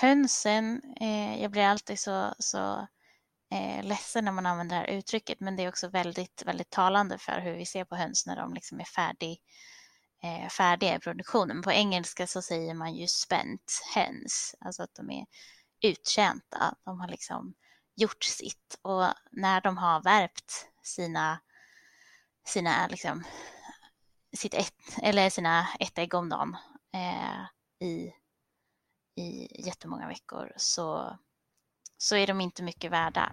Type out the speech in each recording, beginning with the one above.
hönsen, jag blir alltid så ledsen när man använder det här uttrycket, men det är också väldigt, väldigt talande för hur vi ser på höns när de liksom är färdiga i produktionen. På engelska så säger man ju spent höns, alltså att de är uttjänta, de har liksom gjort sitt, och när de har värpt sina liksom ett ägg om dagen i jättemånga veckor, så är de inte mycket värda.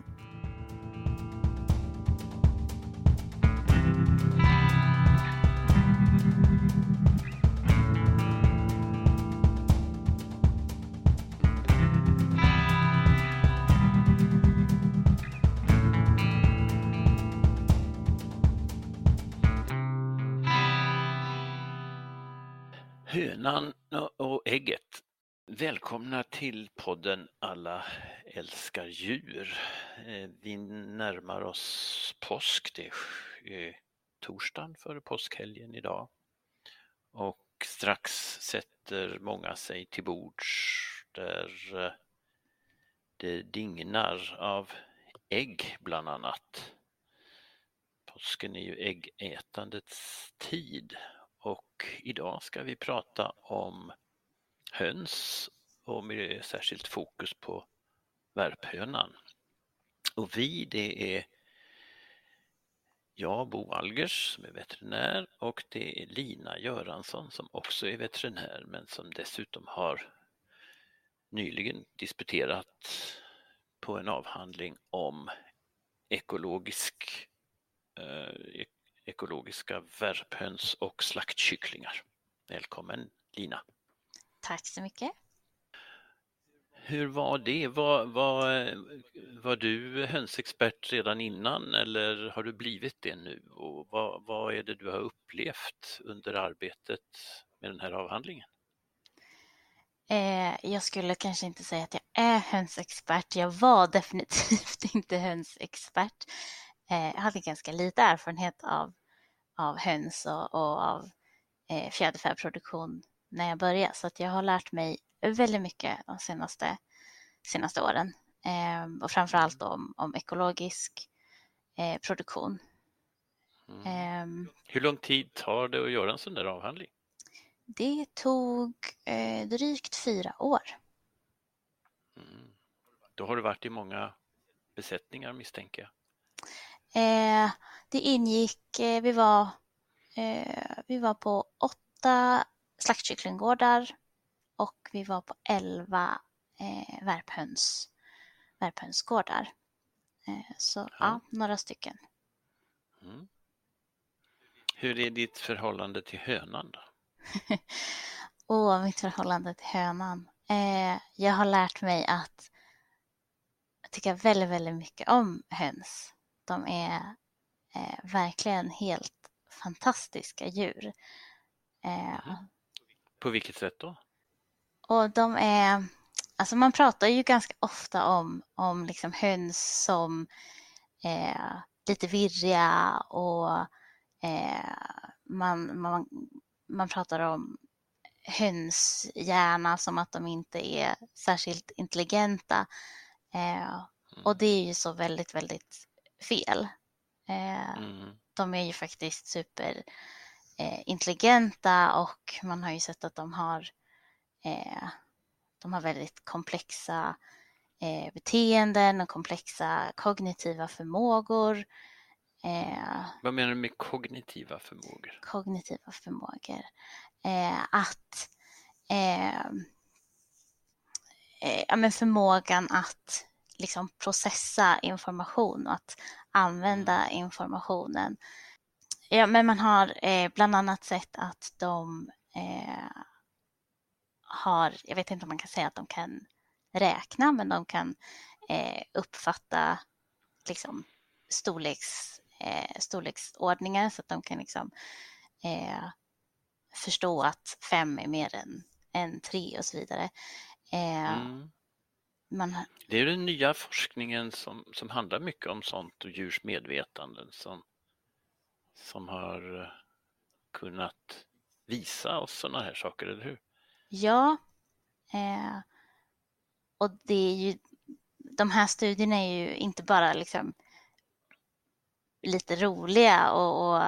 Hönan och ägget. Välkomna till podden Alla älskar djur. Vi närmar oss påsk. Det är torsdagen före påskhelgen idag. Och strax sätter många sig till bords där det dignar av ägg bland annat. Påsken är ju äggätandets tid. Och idag ska vi prata om höns och med särskilt fokus på värphönan. Och vi, det är jag, Bo Algers, som är veterinär, och det är Lina Göransson som också är veterinär men som dessutom har nyligen disputerat på en avhandling om ekologiska värphöns och slaktkycklingar. Välkommen Lina. Tack så mycket. Hur var det? Var du hönsexpert redan innan eller har du blivit det nu? Och vad är det du har upplevt under arbetet med den här avhandlingen? Jag skulle kanske inte säga att jag är hönsexpert. Jag var definitivt inte hönsexpert. Jag hade ganska lite erfarenhet av höns och av fjäderfäproduktion när jag började. Så att jag har lärt mig väldigt mycket de senaste åren. Och framförallt om ekologisk produktion. Mm. Hur lång tid tar det att göra en sån där avhandling? Det tog drygt 4 år. Mm. Då har du varit i många besättningar misstänker jag. Det ingick, vi var på 8 slaktkycklinggårdar och vi var på 11 värphönsgårdar. Så några stycken. Mm. Hur är ditt förhållande till hönan då? Mitt förhållande till hönan. Jag har lärt mig att tycka väldigt, väldigt mycket om höns. De är verkligen helt fantastiska djur. På vilket sätt då? Och de är, alltså man pratar ju ganska ofta om liksom höns som lite virriga och man pratar om hönshjärna som att de inte är särskilt intelligenta. Och det är ju så väldigt, väldigt fel. De är ju faktiskt superintelligenta och man har ju sett att de har väldigt komplexa beteenden och komplexa kognitiva förmågor. Vad menar du med kognitiva förmågor? Kognitiva förmågor. Förmågan att liksom processa information och att använda informationen. Ja, men man har bland annat sett att de har, jag vet inte om man kan säga att de kan räkna, men de kan uppfatta liksom storleksordningar så att de kan liksom förstå att 5 är mer än 3 och så vidare. Det är den nya forskningen som handlar mycket om sånt och djurs medvetanden som har kunnat visa oss sådana här saker, eller hur? Ja, Och det är ju, de här studierna är ju inte bara liksom lite roliga och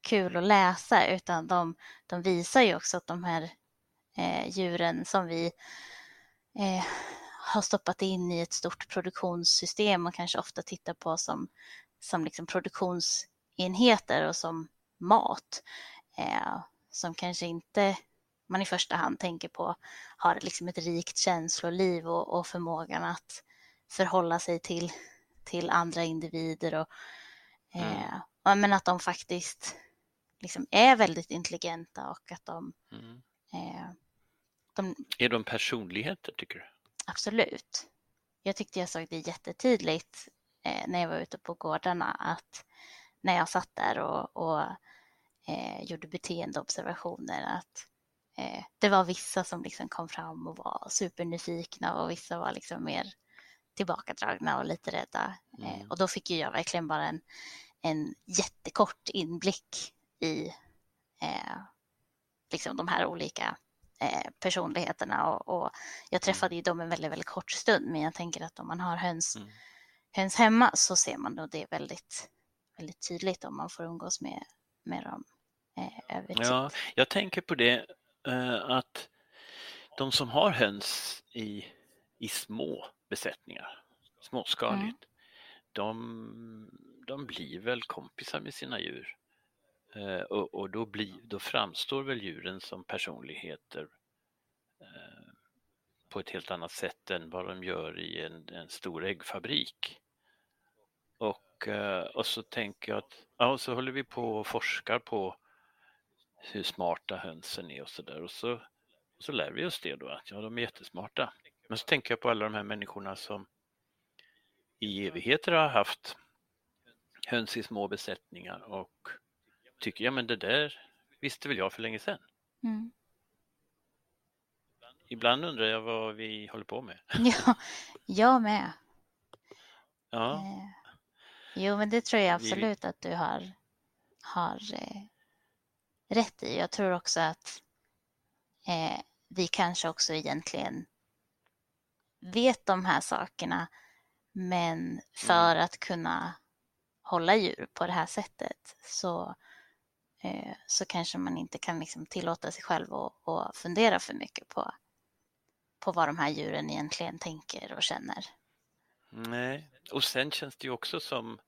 kul att läsa, utan de visar ju också att de här djuren som vi har stoppat in i ett stort produktionssystem och kanske ofta tittar på som liksom produktionsenheter och som mat, som kanske inte man i första hand tänker på har liksom ett rikt känsloliv och förmågan att förhålla sig till andra individer men att de faktiskt liksom är väldigt intelligenta och att de... Är de personligheter, tycker du? Absolut. Jag tyckte jag såg det jättetydligt när jag var ute på gårdarna, att när jag satt där och gjorde beteendeobservationer, att det var vissa som liksom kom fram och var supernyfikna och vissa var liksom mer tillbakadragna och lite rädda. Och då fick ju jag verkligen bara en jättekort inblick i liksom de här olika personligheterna och jag träffade ju dem en väldigt, väldigt kort stund, men jag tänker att om man har höns hemma så ser man då det väldigt, väldigt tydligt om man får umgås med dem över tid. Ja, jag tänker på det att de som har höns i små besättningar, småskaligt, de blir väl kompisar med sina djur. Och då framstår väl djuren som personligheter på ett helt annat sätt än vad de gör i en stor äggfabrik. Och så tänker jag att så håller vi på och forskar på hur smarta hönsen är och så där. Och så lär vi oss det då, att de är jättesmarta. Men så tänker jag på alla de här människorna som i evigheter har haft höns i små besättningar och tycker jag, men det där visste väl jag för länge sedan. Mm. Ibland undrar jag vad vi håller på med. Ja, jag med. Ja. Jo, men det tror jag absolut att du har rätt i. Jag tror också att vi kanske också egentligen vet de här sakerna, men för att kunna hålla djur på det här sättet så kanske man inte kan liksom tillåta sig själv och fundera för mycket på vad de här djuren egentligen tänker och känner. Nej, och sen känns det ju också som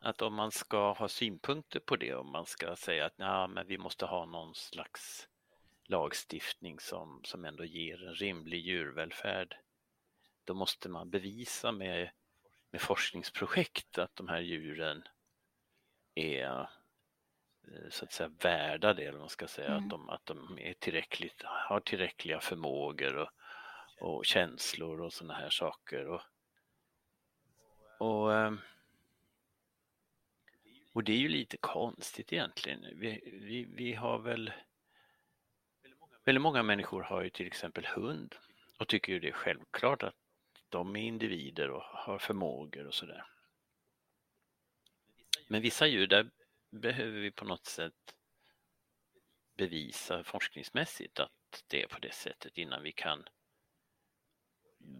att om man ska ha synpunkter på det, om man ska säga att men vi måste ha någon slags lagstiftning som ändå ger en rimlig djurvälfärd, då måste man bevisa med forskningsprojekt att de här djuren är så att säga värda det, eller man ska säga att de är har tillräckliga förmågor och känslor och såna här saker och det är ju lite konstigt egentligen. Vi har väl väldigt många människor har ju till exempel hund och tycker ju det är självklart att de är individer och har förmågor och sådär. Men vissa djur, där behöver vi på något sätt bevisa forskningsmässigt att det är på det sättet innan vi kan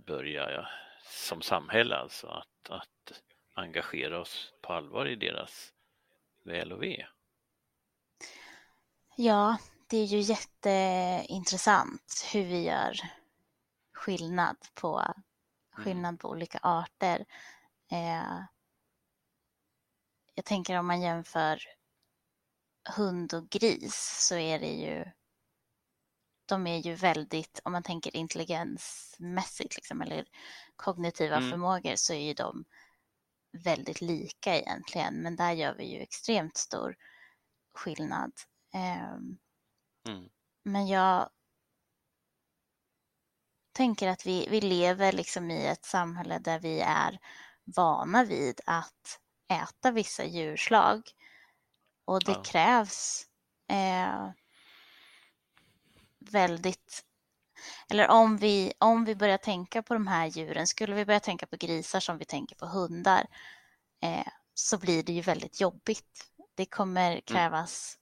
börja som samhälle, alltså att engagera oss på allvar i deras väl och ve. Ja, det är ju jätteintressant hur vi gör skillnad på olika arter. Jag tänker om man jämför hund och gris, så är det ju, de är ju väldigt, om man tänker intelligensmässigt liksom, eller kognitiva förmågor, så är ju de väldigt lika egentligen. Men där gör vi ju extremt stor skillnad. Men jag tänker att vi lever liksom i ett samhälle där vi är vana vid att äta vissa djurslag, och det krävs väldigt, eller om vi börjar tänka på de här djuren, skulle vi börja tänka på grisar som vi tänker på hundar, så blir det ju väldigt jobbigt. Det kommer krävas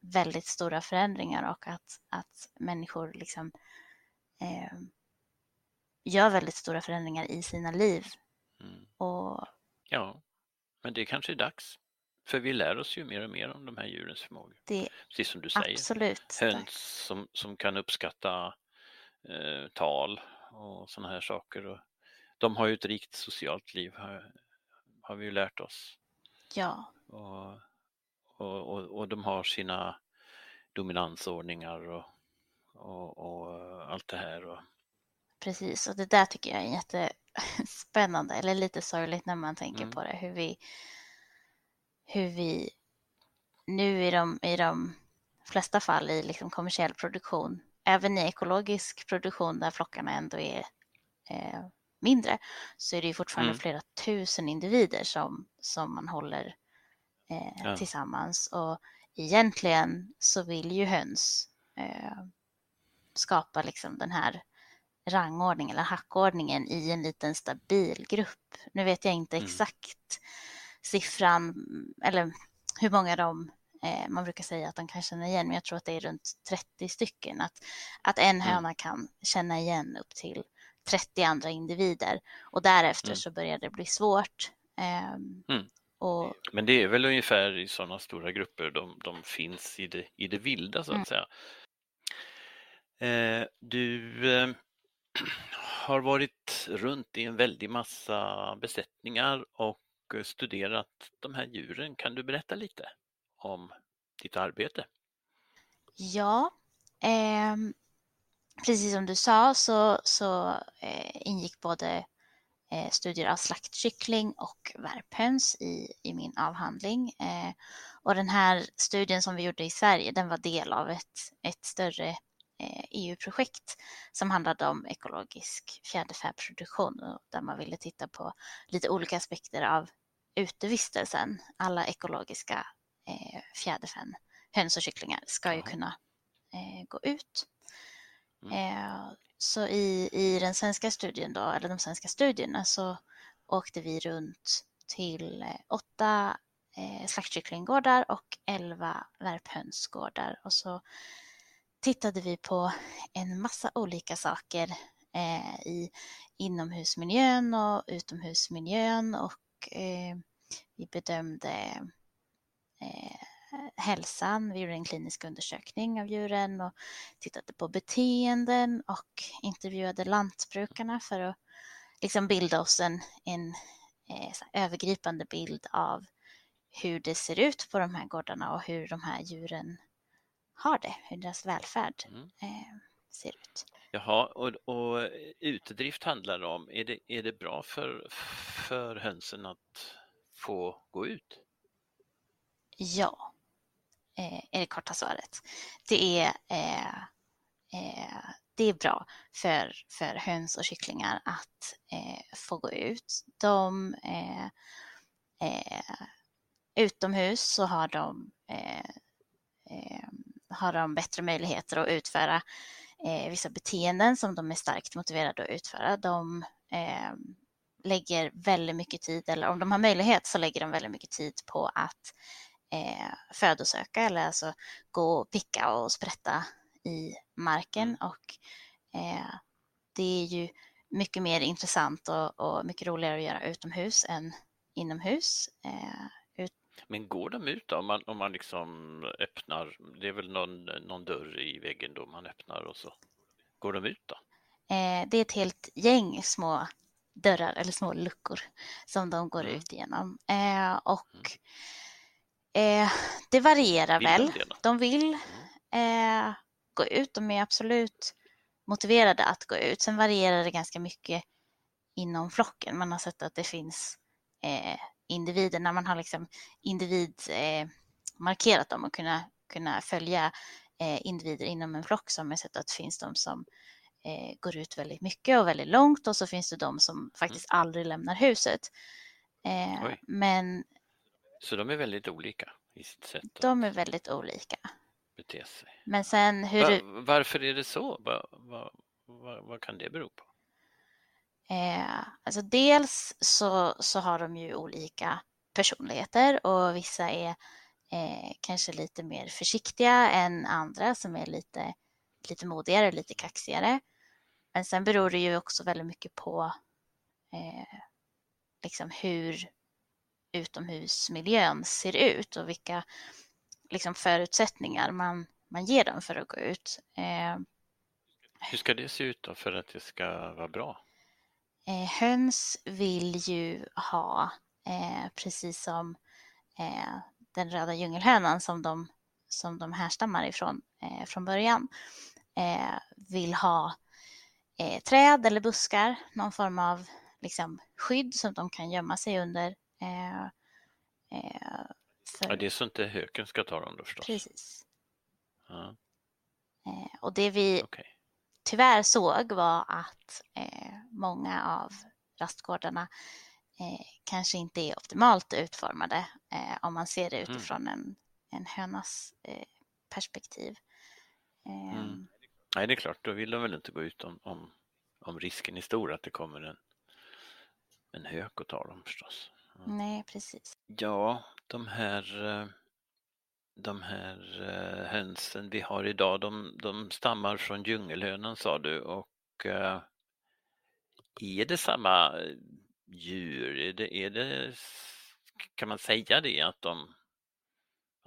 väldigt stora förändringar, och att människor liksom gör väldigt stora förändringar i sina liv. Mm. Och... ja, men det kanske är dags. För vi lär oss ju mer och mer om de här djurens förmågor. Det, precis som du säger. Absolut. Höns som kan uppskatta tal och såna här saker. Och de har ju ett rikt socialt liv, har vi ju lärt oss. Ja. Och de har sina dominansordningar och allt det här. Och... precis, och det där tycker jag är jättespännande. Eller lite sorgligt när man tänker på det. Hur vi nu i de flesta fall i liksom kommersiell produktion, även i ekologisk produktion där flockarna ändå är mindre, så är det ju fortfarande flera tusen individer som man håller tillsammans. Och egentligen så vill ju höns skapa liksom den här rangordningen eller hackordningen i en liten stabil grupp. Nu vet jag inte exakt siffran eller hur många de man brukar säga att de kan känna igen, men jag tror att det är runt 30 stycken, att en höna kan känna igen upp till 30 andra individer, och därefter så börjar det bli svårt. Men det är väl ungefär i sådana stora grupper de finns i det vilda, så att säga. Du har varit runt i en väldig massa besättningar och studerat de här djuren. Kan du berätta lite om ditt arbete? Ja, precis som du sa så ingick både studier av slaktkyckling och värphöns i min avhandling. Och den här studien som vi gjorde i Sverige, den var del av ett större EU-projekt som handlade om ekologisk fjäderfäproduktion, där man ville titta på lite olika aspekter av utevistelsen. Alla ekologiska fjäderfän, höns och kycklingar, ska ju kunna gå ut. Så i den svenska studien då, eller de svenska studierna, så åkte vi runt till 8 slaktkycklinggårdar och 11 värphönsgårdar, och så tittade vi på en massa olika saker i inomhusmiljön och utomhusmiljön, och vi bedömde hälsan. Vi gjorde en klinisk undersökning av djuren och tittade på beteenden och intervjuade lantbrukarna för att liksom bilda oss en övergripande bild av hur det ser ut på de här gårdarna och hur de här djuren har det, hur deras välfärd ser ut. Jaha, och utedrift handlar det om. Är det bra för hönsen att få gå ut? Ja, är det korta svaret. Det är bra för höns och kycklingar att få gå ut. De utomhus så har de bättre möjligheter att utföra vissa beteenden som de är starkt motiverade att utföra. De lägger väldigt mycket tid, eller om de har möjlighet så lägger de väldigt mycket tid på att födosöka, eller alltså gå och picka och sprätta i marken, och det är ju mycket mer intressant och mycket roligare att göra utomhus än inomhus. Men går de ut då? Om man liksom öppnar, det är väl någon dörr i väggen då man öppnar, och så går de ut då? Det är ett helt gäng små dörrar eller små luckor som de går ut igenom. Det varierar väl. De vill gå ut. De är absolut motiverade att gå ut. Sen varierar det ganska mycket inom flocken. Man har sett att det finns... individer, när man har liksom markerat dem och kunna följa individer inom en flock, som har sett att det finns de som går ut väldigt mycket och väldigt långt, och så finns det de som faktiskt aldrig lämnar huset. Men så de är väldigt olika i sitt sätt. De är väldigt olika. Bete sig. Men sen hur varför är det så? Vad kan det bero på? Alltså dels så har de ju olika personligheter, och vissa är kanske lite mer försiktiga än andra som är lite modigare, lite kaxigare. Men sen beror det ju också väldigt mycket på liksom hur utomhusmiljön ser ut och vilka liksom förutsättningar man ger dem för att gå ut. Hur ska det se ut då för att det ska vara bra? Höns vill ju ha, precis som den röda djungelhönan som de härstammar ifrån från början, vill ha träd eller buskar, någon form av liksom skydd som de kan gömma sig under. Ja, det är så inte höken ska ta dem då förstås. Precis. Ja. Och det vi tyvärr såg var att många av rastgårdarna kanske inte är optimalt utformade om man ser det utifrån en hönas perspektiv. Nej, det är klart. Då vill de väl inte gå ut om risken är stor att det kommer en hök och tar dem förstås. Ja. Nej, precis. Ja, de här hönsen vi har idag, de stammar från djungelhönan sa du, och är det samma djur? Är det kan man säga det att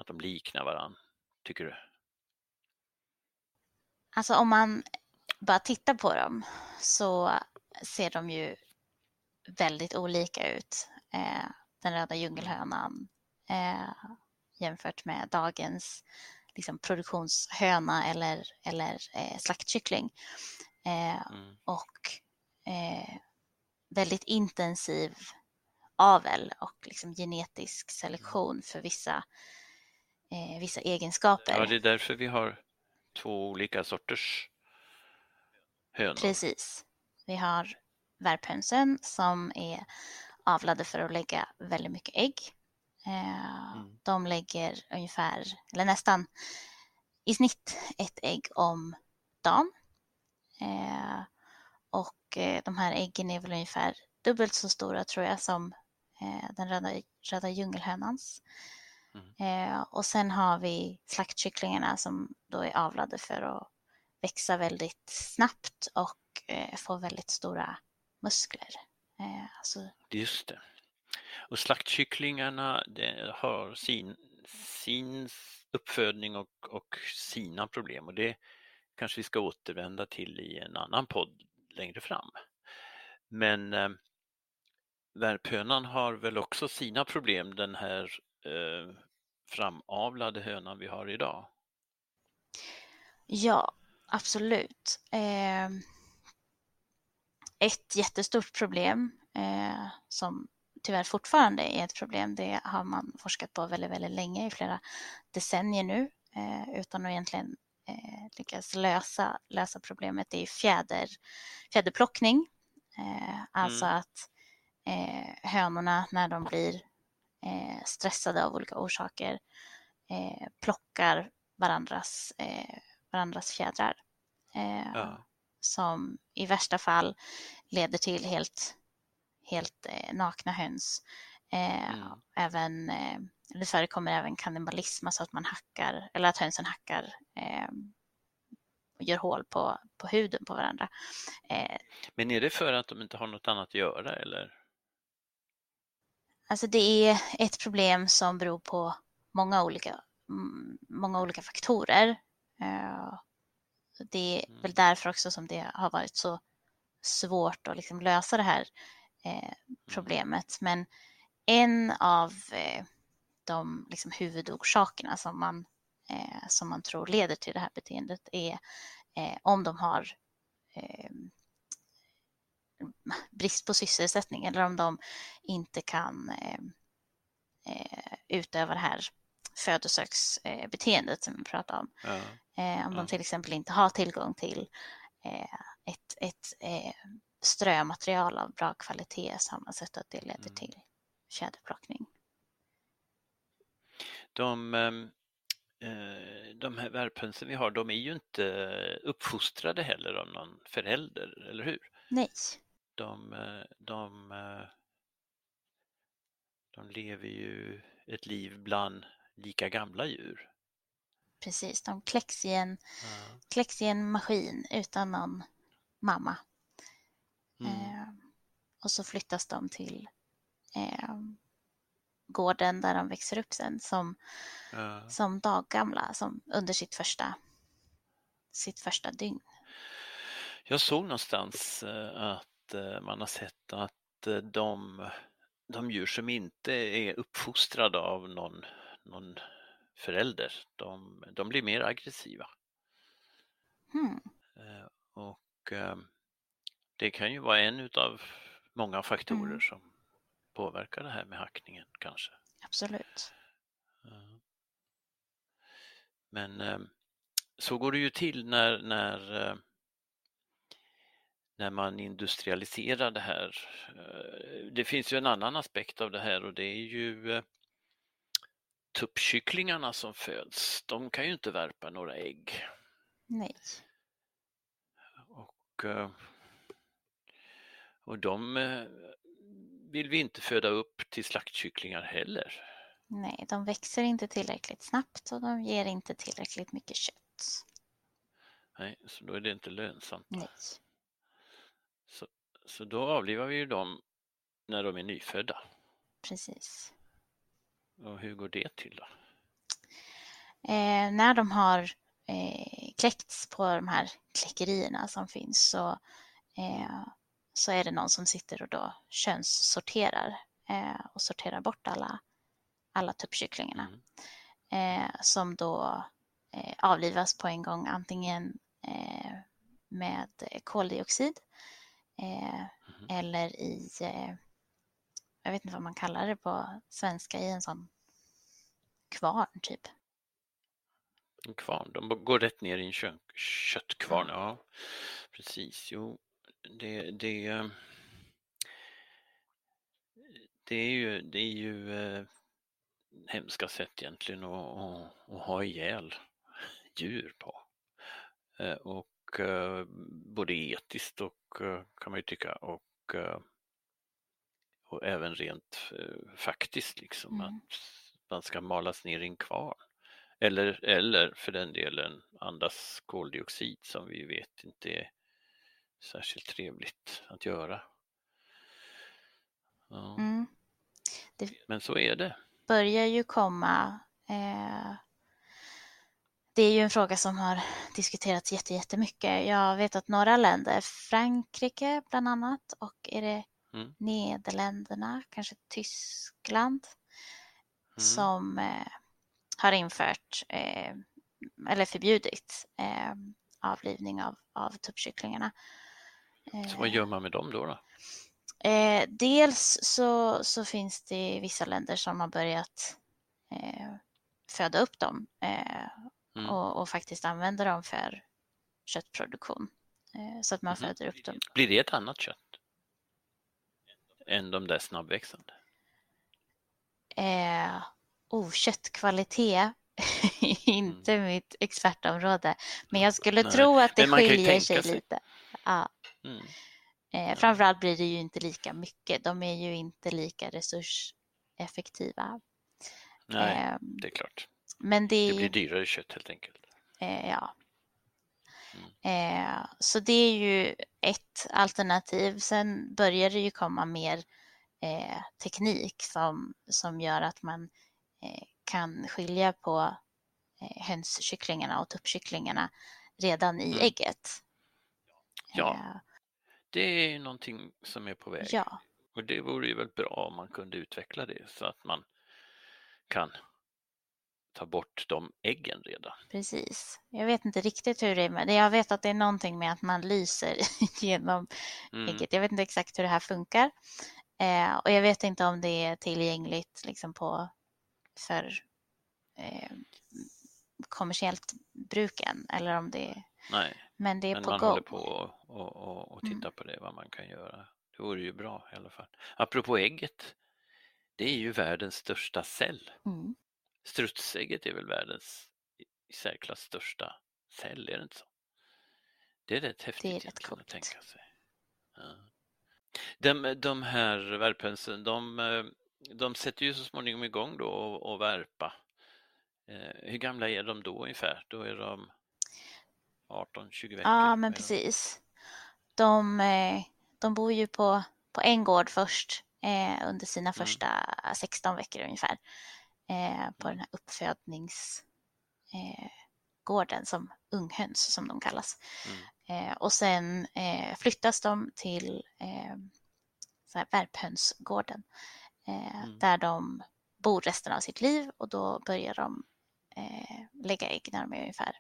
de liknar varandra, tycker du? Alltså om man bara tittar på dem så ser de ju väldigt olika ut. Den röda djungelhönan jämfört med dagens liksom, produktionshöna eller slaktkyckling. Och väldigt intensiv avel och liksom, genetisk selektion för vissa egenskaper. Ja, det är därför vi har två olika sorters hönor. Precis. Vi har värphönsen som är avlade för att lägga väldigt mycket ägg. De lägger ungefär, eller nästan i snitt ett ägg om dagen. Och de här äggen är väl ungefär dubbelt så stora tror jag som den röda djungelhönans. Och sen har vi slaktkycklingarna som då är avlade för att växa väldigt snabbt och få väldigt stora muskler. Alltså... Just det. Och slaktkycklingarna har sin uppfödning och sina problem, och det kanske vi ska återvända till i en annan podd längre fram. Men värphönan har väl också sina problem, den här framavlade hönan vi har idag? Ja, absolut. Ett jättestort problem som tyvärr fortfarande är ett problem, det har man forskat på väldigt, väldigt länge, i flera decennier nu, utan att egentligen lyckas lösa problemet, det är fjäderplockning. Alltså att hönorna när de blir stressade av olika orsaker plockar varandras fjädrar som i värsta fall leder till helt nakna höns. Även, det förekommer även kannibalism, alltså att man hackar, eller att hönsen hackar och gör hål på huden på varandra. Men är det för att de inte har något annat att göra eller? Alltså det är ett problem som beror på många olika faktorer. Det är väl därför också som det har varit så svårt att liksom lösa det här problemet. Men en av de liksom huvudorsakerna som man tror leder till det här beteendet är om de har brist på sysselsättning eller om de inte kan utöva det här födosöksbeteendet som vi pratar om. Om de till exempel inte har tillgång till ett strömaterial av bra kvalitet, samma sätt att det leder till fjäderplockning. De här värphönsen vi har, de är ju inte uppfostrade heller av någon förälder, eller hur? Nej. De lever ju ett liv bland lika gamla djur. Precis, de kläcks i en maskin utan någon mamma. Och så flyttas de till gården där de växer upp sen som daggamla, som under sitt första dygn. Jag såg någonstans att man har sett att de djur som inte är uppfostrade av någon förälder, de blir mer aggressiva. Och det kan ju vara en utav många faktorer som påverkar det här med hackningen kanske. Absolut. Men så går det ju till när man industrialiserar det här. Det finns ju en annan aspekt av det här, och det är ju tuppkycklingarna som föds. De kan ju inte värpa några ägg. Nej. Och de vill vi inte föda upp till slaktkycklingar heller. Nej, de växer inte tillräckligt snabbt och de ger inte tillräckligt mycket kött. Nej, så då är det inte lönsamt. Nej. Så då avlivar vi ju dem när de är nyfödda. Precis. Och hur går det till då? När de har kläckts på de här kläckerierna som finns, så är det någon som sitter och då könssorterar och sorterar bort alla tuppkycklingarna som då avlivas på en gång, antingen med koldioxid eller i jag vet inte vad man kallar det på svenska, i en sån kvarn typ. En kvarn, de går rätt ner i en köttkvarn, ja precis, jo. Det är ju hemska sätt egentligen att ha ihjäl djur på. Och både etiskt och kan man ju tycka, och även rent faktiskt liksom, att man ska malas ner i en kvarn. Eller för den delen andas koldioxid, som vi vet inte är särskilt trevligt att göra. Ja. Men så är det. Börjar ju komma. Det är ju en fråga som har diskuterats jättemycket. Jag vet att några länder, Frankrike bland annat, och är det Nederländerna, kanske Tyskland, som har infört eller förbjudit avlivning av tuppkycklingarna. Så vad gör man med dem då? Dels så finns det vissa länder som har börjat föda upp dem och faktiskt använda dem för köttproduktion. Så att man föder upp dem. Blir det ett annat kött än de där snabbväxande? Köttkvalitet inte mitt expertområde, men jag skulle tro att det skiljer sig lite. Ja. Framförallt blir det ju inte lika mycket. De är ju inte lika resurseffektiva. Nej, det är klart. Men det blir dyrare kött helt enkelt. Ja. Så det är ju ett alternativ. Sen börjar det ju komma mer teknik som gör att man kan skilja på hönskycklingarna och tuppkycklingarna redan i ägget. Ja, det är någonting som är på väg. Ja. Och det vore ju väl bra om man kunde utveckla det så att man kan ta bort de äggen redan. Precis. Jag vet inte riktigt hur det är med det. Jag vet att det är någonting med att man lyser genom ägget. Jag vet inte exakt hur det här funkar. Och jag vet inte om det är tillgängligt liksom för kommersiellt bruken, eller om det... Nej, men det är på gång. Man håller på och tittar på det, vad man kan göra. Det vore ju bra i alla fall. Apropå ägget, det är ju världens största cell. Strutsägget är väl världens i särklass största cell, är det inte så? Det är rätt häftigt att tänka sig. Ja. De här värphönsen, de sätter ju så småningom igång då och värpa. Hur gamla är de då ungefär? Då är de 18-20 veckor. Ja, men precis. de bor ju på en gård först under sina första 16 veckor ungefär. På den här uppfödningsgården som unghöns som de kallas. Och sen flyttas de till så här värphönsgården där de bor resten av sitt liv, och då börjar de lägga ägg när de är ungefär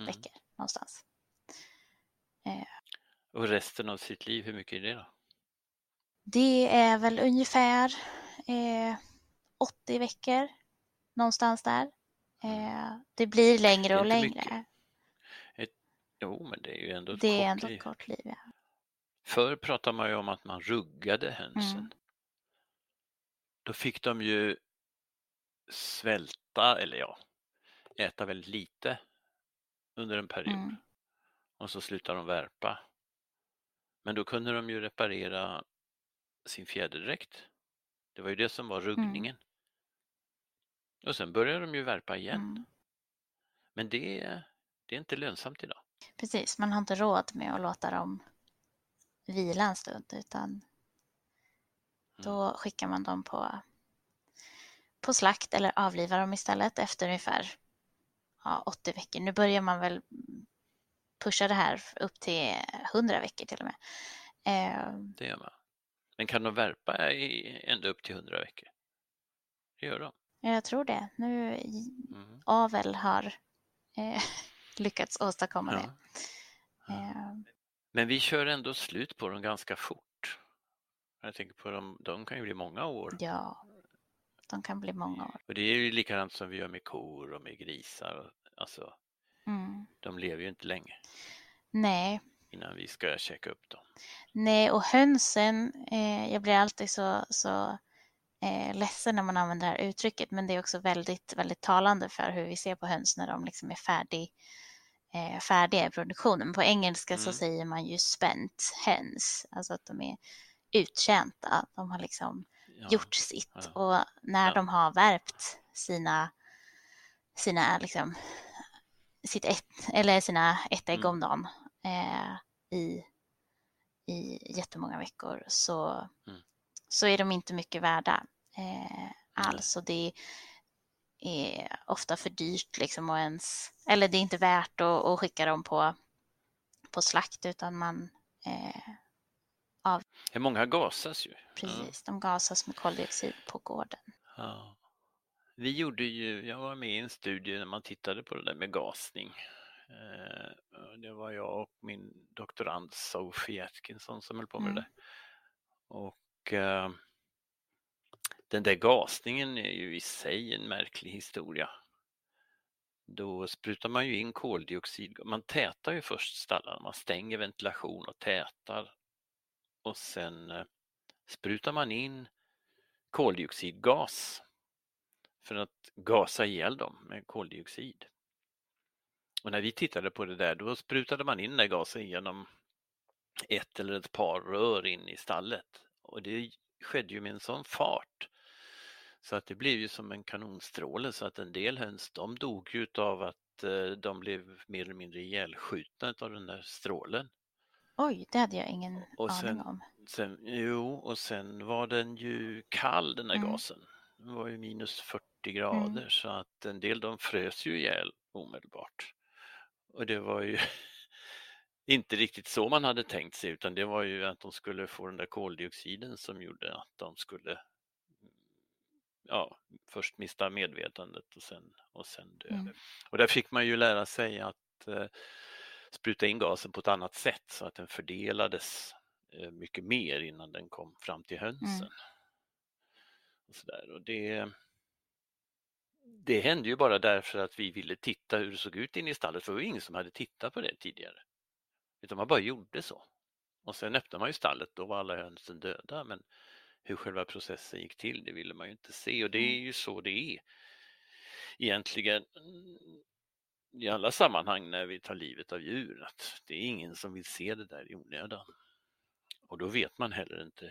18-19 veckor någonstans. Och resten av sitt liv, hur mycket är det då? Det är väl ungefär 80 veckor någonstans där. Det blir längre och längre. Jo, men det är ju ändå ett kort liv. Ja. Förr pratade man ju om att man ruggade hönsen. Då fick de ju svälta, eller äta väldigt lite under en period. Och så slutade de värpa. Men då kunde de ju reparera sin fjäderdräkt. Det var ju det som var ruggningen. Och sen börjar de ju värpa igen. Men det är inte lönsamt idag. Precis, man har inte råd med att låta dem vila en stund, utan då skickar man dem på slakt eller avlivar dem istället efter ungefär 80 veckor. Nu börjar man väl pusha det här upp till 100 veckor till och med. Det gör man. Men kan de värpa ända upp till 100 veckor? Det gör de. Jag tror det. Nu avel har lyckats åstadkomma det. Men vi kör ändå slut på dem ganska fort. Jag tänker på dem, de kan ju bli många år. Ja, de kan bli många år. Och det är ju likadant som vi gör med kor och med grisar. Alltså, de lever ju inte länge. Nej. Innan vi ska checka upp dem. Nej, och hönsen, jag blir alltid så ledsen när man använder det här uttrycket. Men det är också väldigt, väldigt talande för hur vi ser på höns när de liksom är färdiga i produktionen. På engelska så säger man ju spent hens. Alltså att de är uttjänta. De har liksom gjort sitt. Ja. Och när de har värpt sina liksom sina ett ägg om dagen i jättemånga veckor, så är de inte mycket värda alls, och det är ofta för dyrt liksom, och eller det är inte värt att skicka dem på slakt, utan man många gasas ju. Precis, de gasas med koldioxid på gården. Ja. Jag var med i en studie när man tittade på det där med gasning. Det var jag och min doktorand Sofie Atkinson som höll på med det. Och den där gasningen är ju i sig en märklig historia. Då sprutar man ju in koldioxid. Man tätar ju först stallarna, man stänger ventilation och tätar. Och sen sprutar man in koldioxidgas för att gasa ihjäl dem med koldioxid. Och när vi tittade på det där, då sprutade man in den där gasen genom ett eller ett par rör in i stallet. Och det skedde ju med en sån fart, så att det blev ju som en kanonstråle, så att en del höns, de dog ju av att de blev mer eller mindre ihjälskjutna av den där strålen. Oj, det hade jag ingen aning om. Sen var den ju kall, den där gasen. Det var ju minus 40 grader, så att en del de frös ju ihjäl omedelbart. Och det var ju inte riktigt så man hade tänkt sig, utan det var ju att de skulle få den där koldioxiden som gjorde att de skulle först mista medvetandet och sen dö. Och där fick man ju lära sig att spruta in gasen på ett annat sätt, så att den fördelades mycket mer innan den kom fram till hönsen. Och det hände ju bara därför att vi ville titta hur det såg ut inne i stallet, för det var ingen som hade tittat på det tidigare. Utan man bara gjorde så. Och sen öppnade man ju stallet, då var alla hönsen döda, men hur själva processen gick till, det ville man ju inte se. Och det är ju så det är egentligen i alla sammanhang när vi tar livet av djur, att det är ingen som vill se det där i onödan. Och då vet man heller inte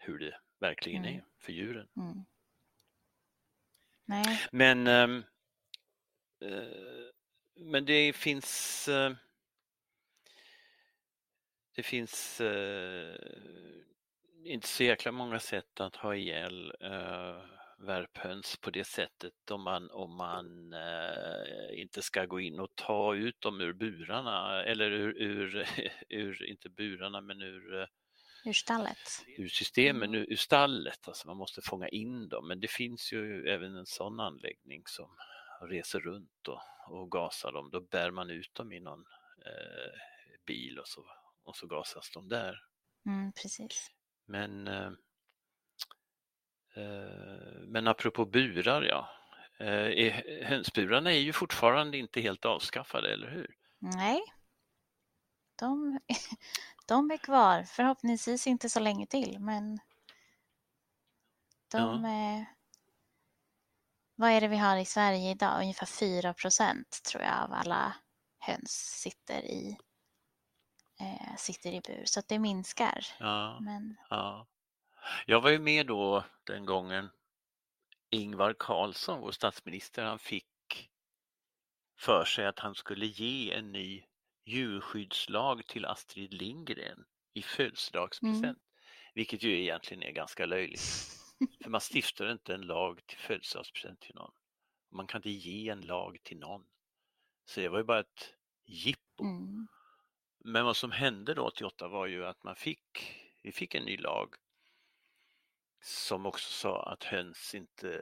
hur det verkligen är för djuren. Nej. Men det finns Det finns inte så jäkla många sätt att ha ihjäl värphöns på det sättet om man inte ska gå in och ta ut dem ur burarna eller ur stallet. Ur systemen, ur stallet. Alltså man måste fånga in dem. Men det finns ju även en sån anläggning som reser runt och gasar dem. Då bär man ut dem i någon bil och så gasas de där. Mm, precis. Men apropå burar, ja. Hönsburarna är ju fortfarande inte helt avskaffade, eller hur? Nej. De är kvar, förhoppningsvis inte så länge till, men vad är det vi har i Sverige idag? Ungefär 4% tror jag av alla höns sitter i bur, så att det minskar. Ja, men... ja. Jag var ju med då den gången Ingvar Karlsson, vår statsminister, han fick för sig att han skulle ge en ny djurskyddslag till Astrid Lindgren i födelsedagspresent. Mm. Vilket ju egentligen är ganska löjligt. För man stiftar inte en lag till födelsedagspresent till någon. Man kan inte ge en lag till någon. Så det var ju bara ett jippo. Mm. Men vad som hände då 88 var ju att vi fick en ny lag som också sa att höns inte,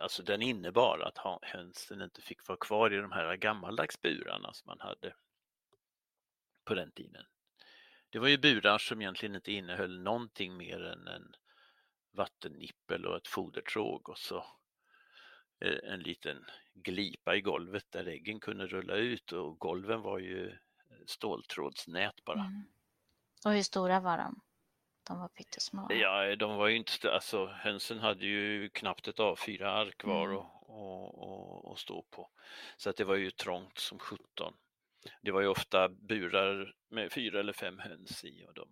alltså den innebar att hönsen inte fick vara kvar i de här gammaldags burarna som man hade på den tiden. Det var ju burar som egentligen inte innehöll någonting mer än en vattennippel och ett fodertråg och så en liten glipa i golvet där äggen kunde rulla ut, och golven var ju ståltrådsnät bara. Mm. Och hur stora var de? De var pyttesmå. Ja, de var ju inte, alltså hönsen hade ju knappt ett A4-ark kvar och stå på. Så att det var ju trångt som 17. Det var ju ofta burar med 4 eller 5 höns i, och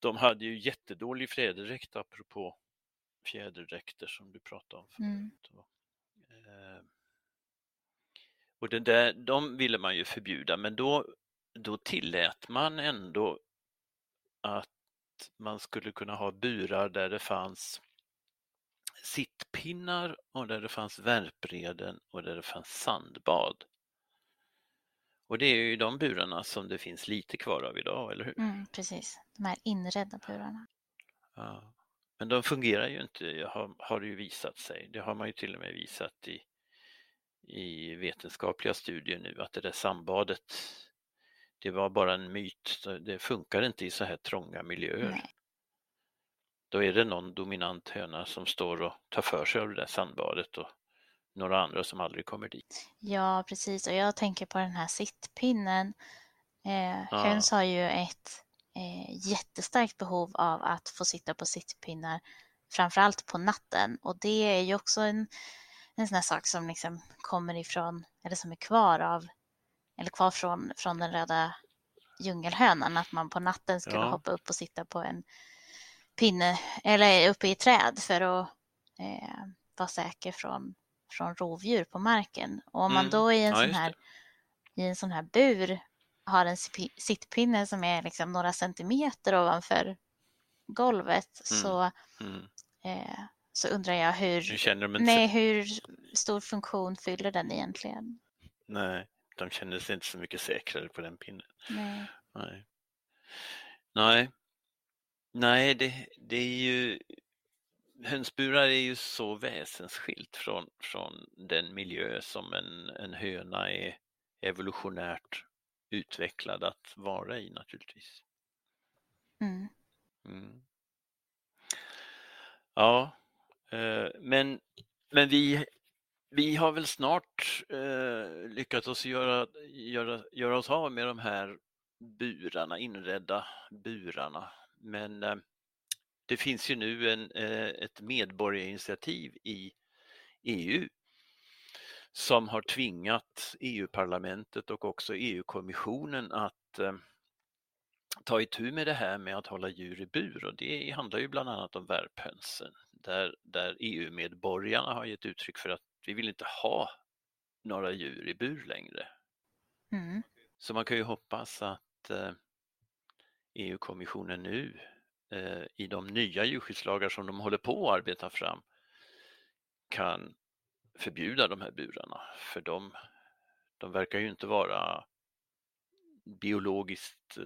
de hade ju jättedålig fjäderdräkt, apropå fjäderdräkter som du pratade om förut. Och den där, de ville man ju förbjuda, men då tillät man ändå att man skulle kunna ha burar där det fanns sittpinnar och där det fanns värpreden och där det fanns sandbad. Och det är ju de burarna som det finns lite kvar av idag, eller hur? Mm, precis, de här inredda burarna. Ja. Men de fungerar ju inte, har det ju visat sig. Det har man ju till och med visat i vetenskapliga studier nu, att det där sandbadet, det var bara en myt. Det funkar inte i så här trånga miljöer. Nej. Då är det någon dominant höna som står och tar för sig av det där sandbadet och några andra som aldrig kommer dit. Ja, precis. Och jag tänker på den här sittpinnen. Höns har ju ett jättestarkt behov av att få sitta på sittpinnar, framförallt på natten. Och det är ju också en sån här sak som liksom kommer ifrån, eller som är kvar av, eller kvar från den röda djungelhönan, att man på natten skulle hoppa upp och sitta på en pinne eller uppe i träd för att vara säker från rovdjur på marken. Och om man då i en sån här bur har en sittpinne som är liksom några centimeter ovanför golvet, så undrar jag hur stor funktion fyller den egentligen? Nej. De kände sig inte så mycket säkrare på den pinnen. Nej, det är ju... Hönsburar är ju så väsensskilt från den miljö som en höna är evolutionärt utvecklad att vara i, naturligtvis. Mm. Mm. Ja, men vi har väl snart lyckats oss göra oss av med de här burarna, inredda burarna. Men det finns ju nu ett medborgarinitiativ i EU som har tvingat EU-parlamentet och också EU-kommissionen att ta itu med det här med att hålla djur i bur. Och det handlar ju bland annat om värphönsen, där EU-medborgarna har gett uttryck för att vi vill inte ha några djur i bur längre. Mm. Så man kan ju hoppas att EU-kommissionen nu i de nya djurskyddslagar som de håller på att arbeta fram kan förbjuda de här burarna, för de verkar ju inte vara biologiskt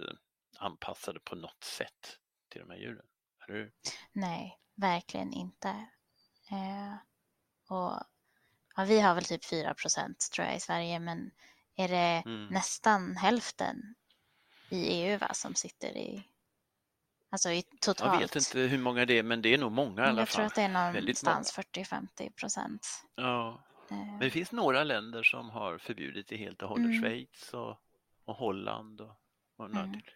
anpassade på något sätt till de här djuren. Eller? Nej, verkligen inte. Och ja, vi har väl typ 4% tror jag i Sverige, men är det nästan hälften i EU som sitter i, alltså i totalt? Jag vet inte hur många det är, men det är nog många i alla fall. Jag tror att det är någonstans 40-50%. Ja, men det finns några länder som har förbjudit det helt och hållet. Schweiz och Holland och några till.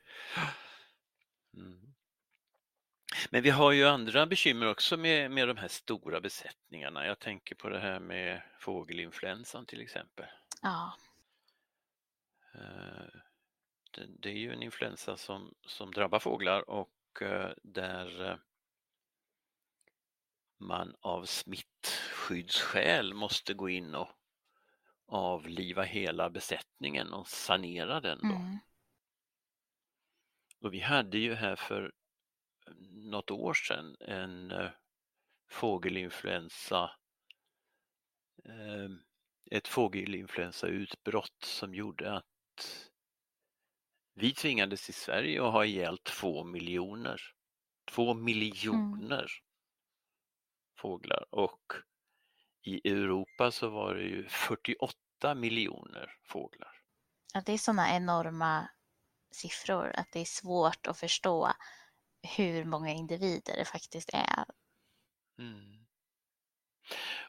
Men vi har ju andra bekymmer också med de här stora besättningarna. Jag tänker på det här med fågelinfluensan till exempel. Ja. Det är ju en influensa som drabbar fåglar och där man av smittskyddsskäl måste gå in och avliva hela besättningen och sanera den då. Och vi hade ju här för något år sedan en fågelinfluensa, ett fågelinfluensautbrott som gjorde att vi tvingades i Sverige att ha ihjäl 2 miljoner. 2 miljoner fåglar, och i Europa så var det ju 48 miljoner fåglar. Ja, det är sådana enorma siffror att det är svårt att förstå hur många individer det faktiskt är.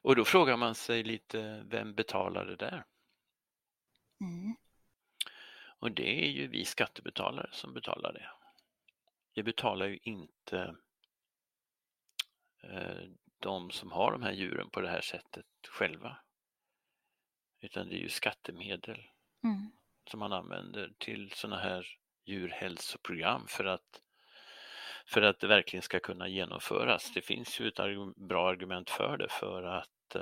Och då frågar man sig lite, vem betalar det där? Och det är ju vi skattebetalare som betalar det. Vi betalar ju inte de som har de här djuren på det här sättet själva, utan det är ju skattemedel som man använder till sådana här djurhälsoprogram för att det verkligen ska kunna genomföras. Det finns ju ett bra argument för det, för att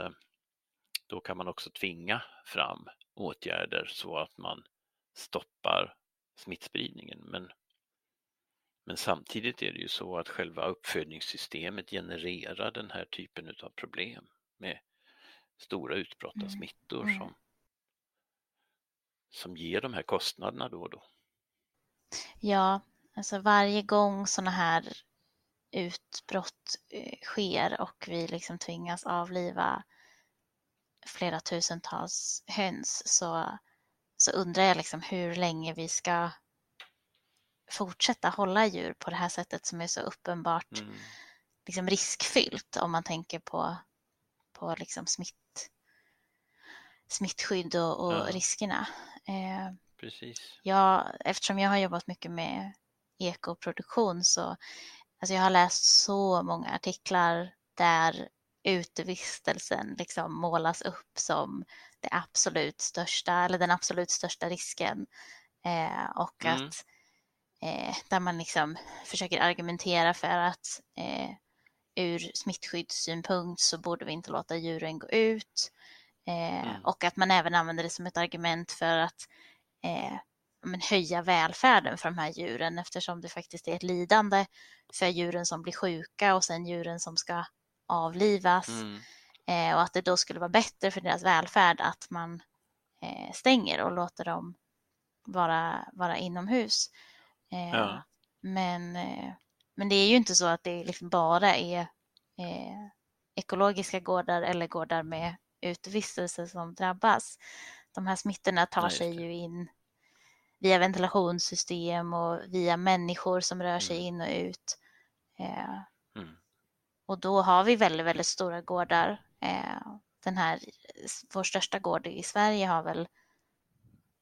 då kan man också tvinga fram åtgärder så att man stoppar smittspridningen. Men samtidigt är det ju så att själva uppfödningssystemet genererar den här typen av problem med stora utbrott av smittor som ger de här kostnaderna då och då. Ja. Alltså varje gång sådana här utbrott sker och vi liksom tvingas avliva flera tusentals höns, så undrar jag liksom hur länge vi ska fortsätta hålla djur på det här sättet som är så uppenbart liksom riskfyllt om man tänker på liksom smittskydd och riskerna. Precis. Ja, eftersom jag har jobbat mycket med ekoproduktion så alltså jag har läst så många artiklar där utevistelsen liksom målas upp som det absolut största eller den absolut största risken och att där man liksom försöker argumentera för att ur smittskyddssynpunkt så borde vi inte låta djuren gå ut och att man även använder det som ett argument för att men höja välfärden för de här djuren, eftersom det faktiskt är ett lidande för djuren som blir sjuka och sen djuren som ska avlivas och att det då skulle vara bättre för deras välfärd att man stänger och låter dem vara inomhus. Men det är ju inte så att det liksom bara är ekologiska gårdar eller gårdar med utevistelse som drabbas. De här smittorna tar sig ju in via ventilationssystem och via människor som rör sig in och ut. Och då har vi väldigt, väldigt stora gårdar. Vår största gård i Sverige har väl,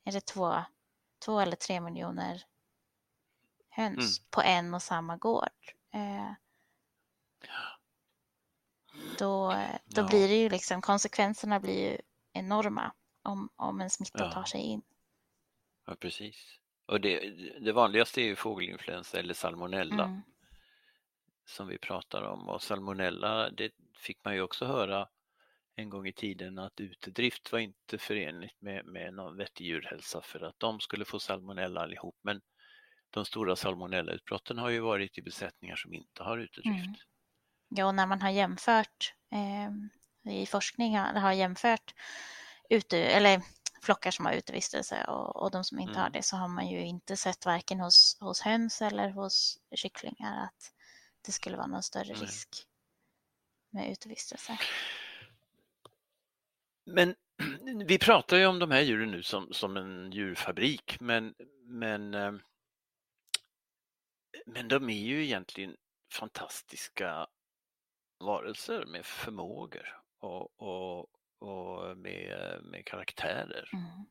är det 2 eller 3 miljoner höns på en och samma gård. Då blir det ju liksom, konsekvenserna blir ju enorma om en smitta tar sig in. Ja, precis. Och det vanligaste är ju fågelinfluensa eller salmonella som vi pratar om. Och salmonella, det fick man ju också höra en gång i tiden att utedrift var inte förenligt med någon vettig djurhälsa för att de skulle få salmonella allihop. Men de stora salmonellautbrotten har ju varit i besättningar som inte har utedrift. Mm. Ja, och när man har jämfört i forskning har jämfört flockar som har utevistelse och de som inte har det, så har man ju inte sett varken hos höns eller hos kycklingar att det skulle vara någon större risk med utevistelse. Men vi pratar ju om de här djuren nu som en djurfabrik, men de är ju egentligen fantastiska varelser med förmågor och med karaktärer. Mm.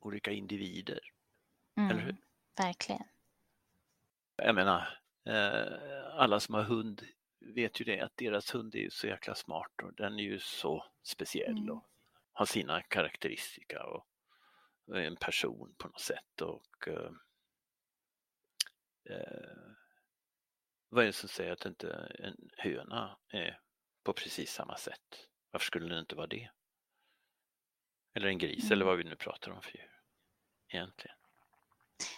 Olika individer. Eller hur? Verkligen. Jag menar, alla som har hund vet ju det, att deras hund är ju så jäkla smart och den är ju så speciell och har sina karaktäristika och är en person på något sätt. Och vad är det som säger att inte en höna är på precis samma sätt? Varför skulle det inte vara det? Eller en gris, eller vad vi nu pratar om för djur egentligen.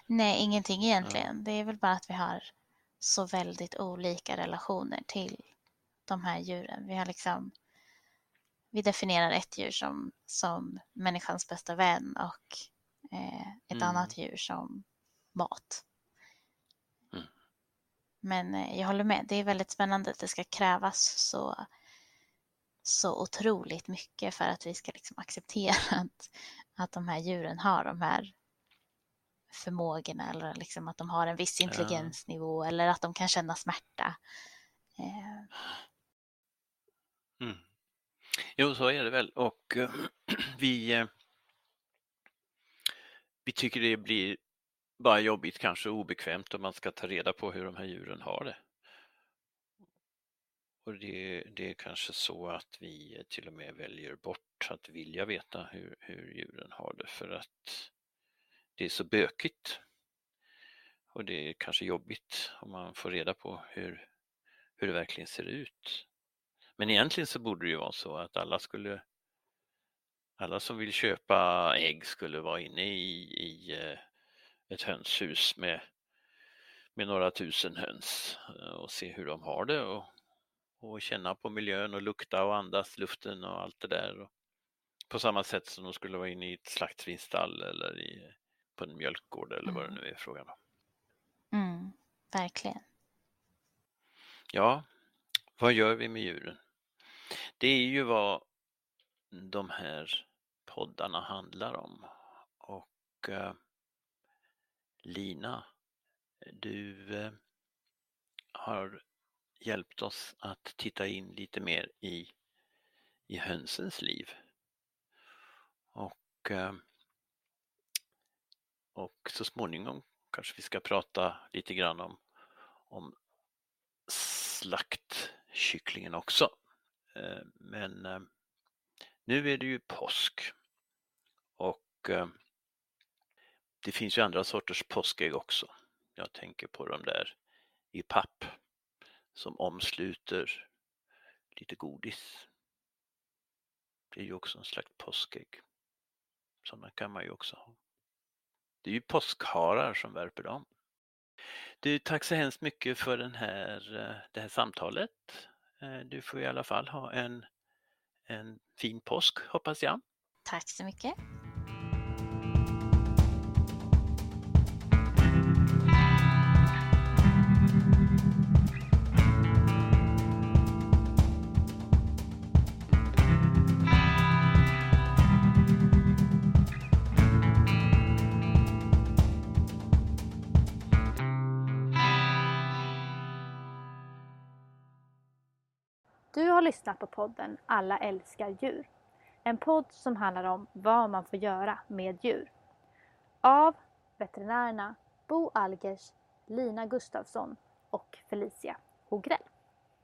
Nej, ingenting egentligen. Ja. Det är väl bara att vi har så väldigt olika relationer till de här djuren. Vi har liksom, vi definierar ett djur som människans bästa vän och ett annat djur som mat. Mm. Men jag håller med, det är väldigt spännande att det ska krävas så otroligt mycket för att vi ska liksom acceptera att de här djuren har de här förmågorna, eller liksom att de har en viss intelligensnivå eller att de kan känna smärta. Jo, så är det väl, och vi tycker det blir bara jobbigt, kanske obekvämt, om man ska ta reda på hur de här djuren har det. Och det är kanske så att vi till och med väljer bort att vilja veta hur djuren har det, för att det är så bökigt. Och det är kanske jobbigt om man får reda på hur det verkligen ser ut. Men egentligen så borde det ju vara så att alla som vill köpa ägg skulle vara inne i ett hönshus med några tusen höns och se hur de har det och känna på miljön och lukta och andas luften och allt det där. Och på samma sätt som de skulle vara inne i ett slaktsvinstall eller på en mjölkgård eller vad det nu är frågan om. Mm, verkligen. Ja, vad gör vi med djuren? Det är ju vad de här poddarna handlar om. Och Lina, du har hjälpt oss att titta in lite mer i hönsens liv. Och så småningom kanske vi ska prata lite grann om slaktkycklingen också. Men nu är det ju påsk. Och det finns ju andra sorters påskägg också. Jag tänker på de där i papp som omsluter lite godis. Det är ju också en slags påskägg. Sådana kan man ju också ha. Det är ju påskharar som värper dem. Du, tack så hemskt mycket för det här samtalet. Du får i alla fall ha en fin påsk, hoppas jag. Tack så mycket. Du har lyssnat på podden Alla älskar djur. En podd som handlar om vad man får göra med djur. Av veterinärerna Bo Algers, Lina Göransson och Felicia Hogrell.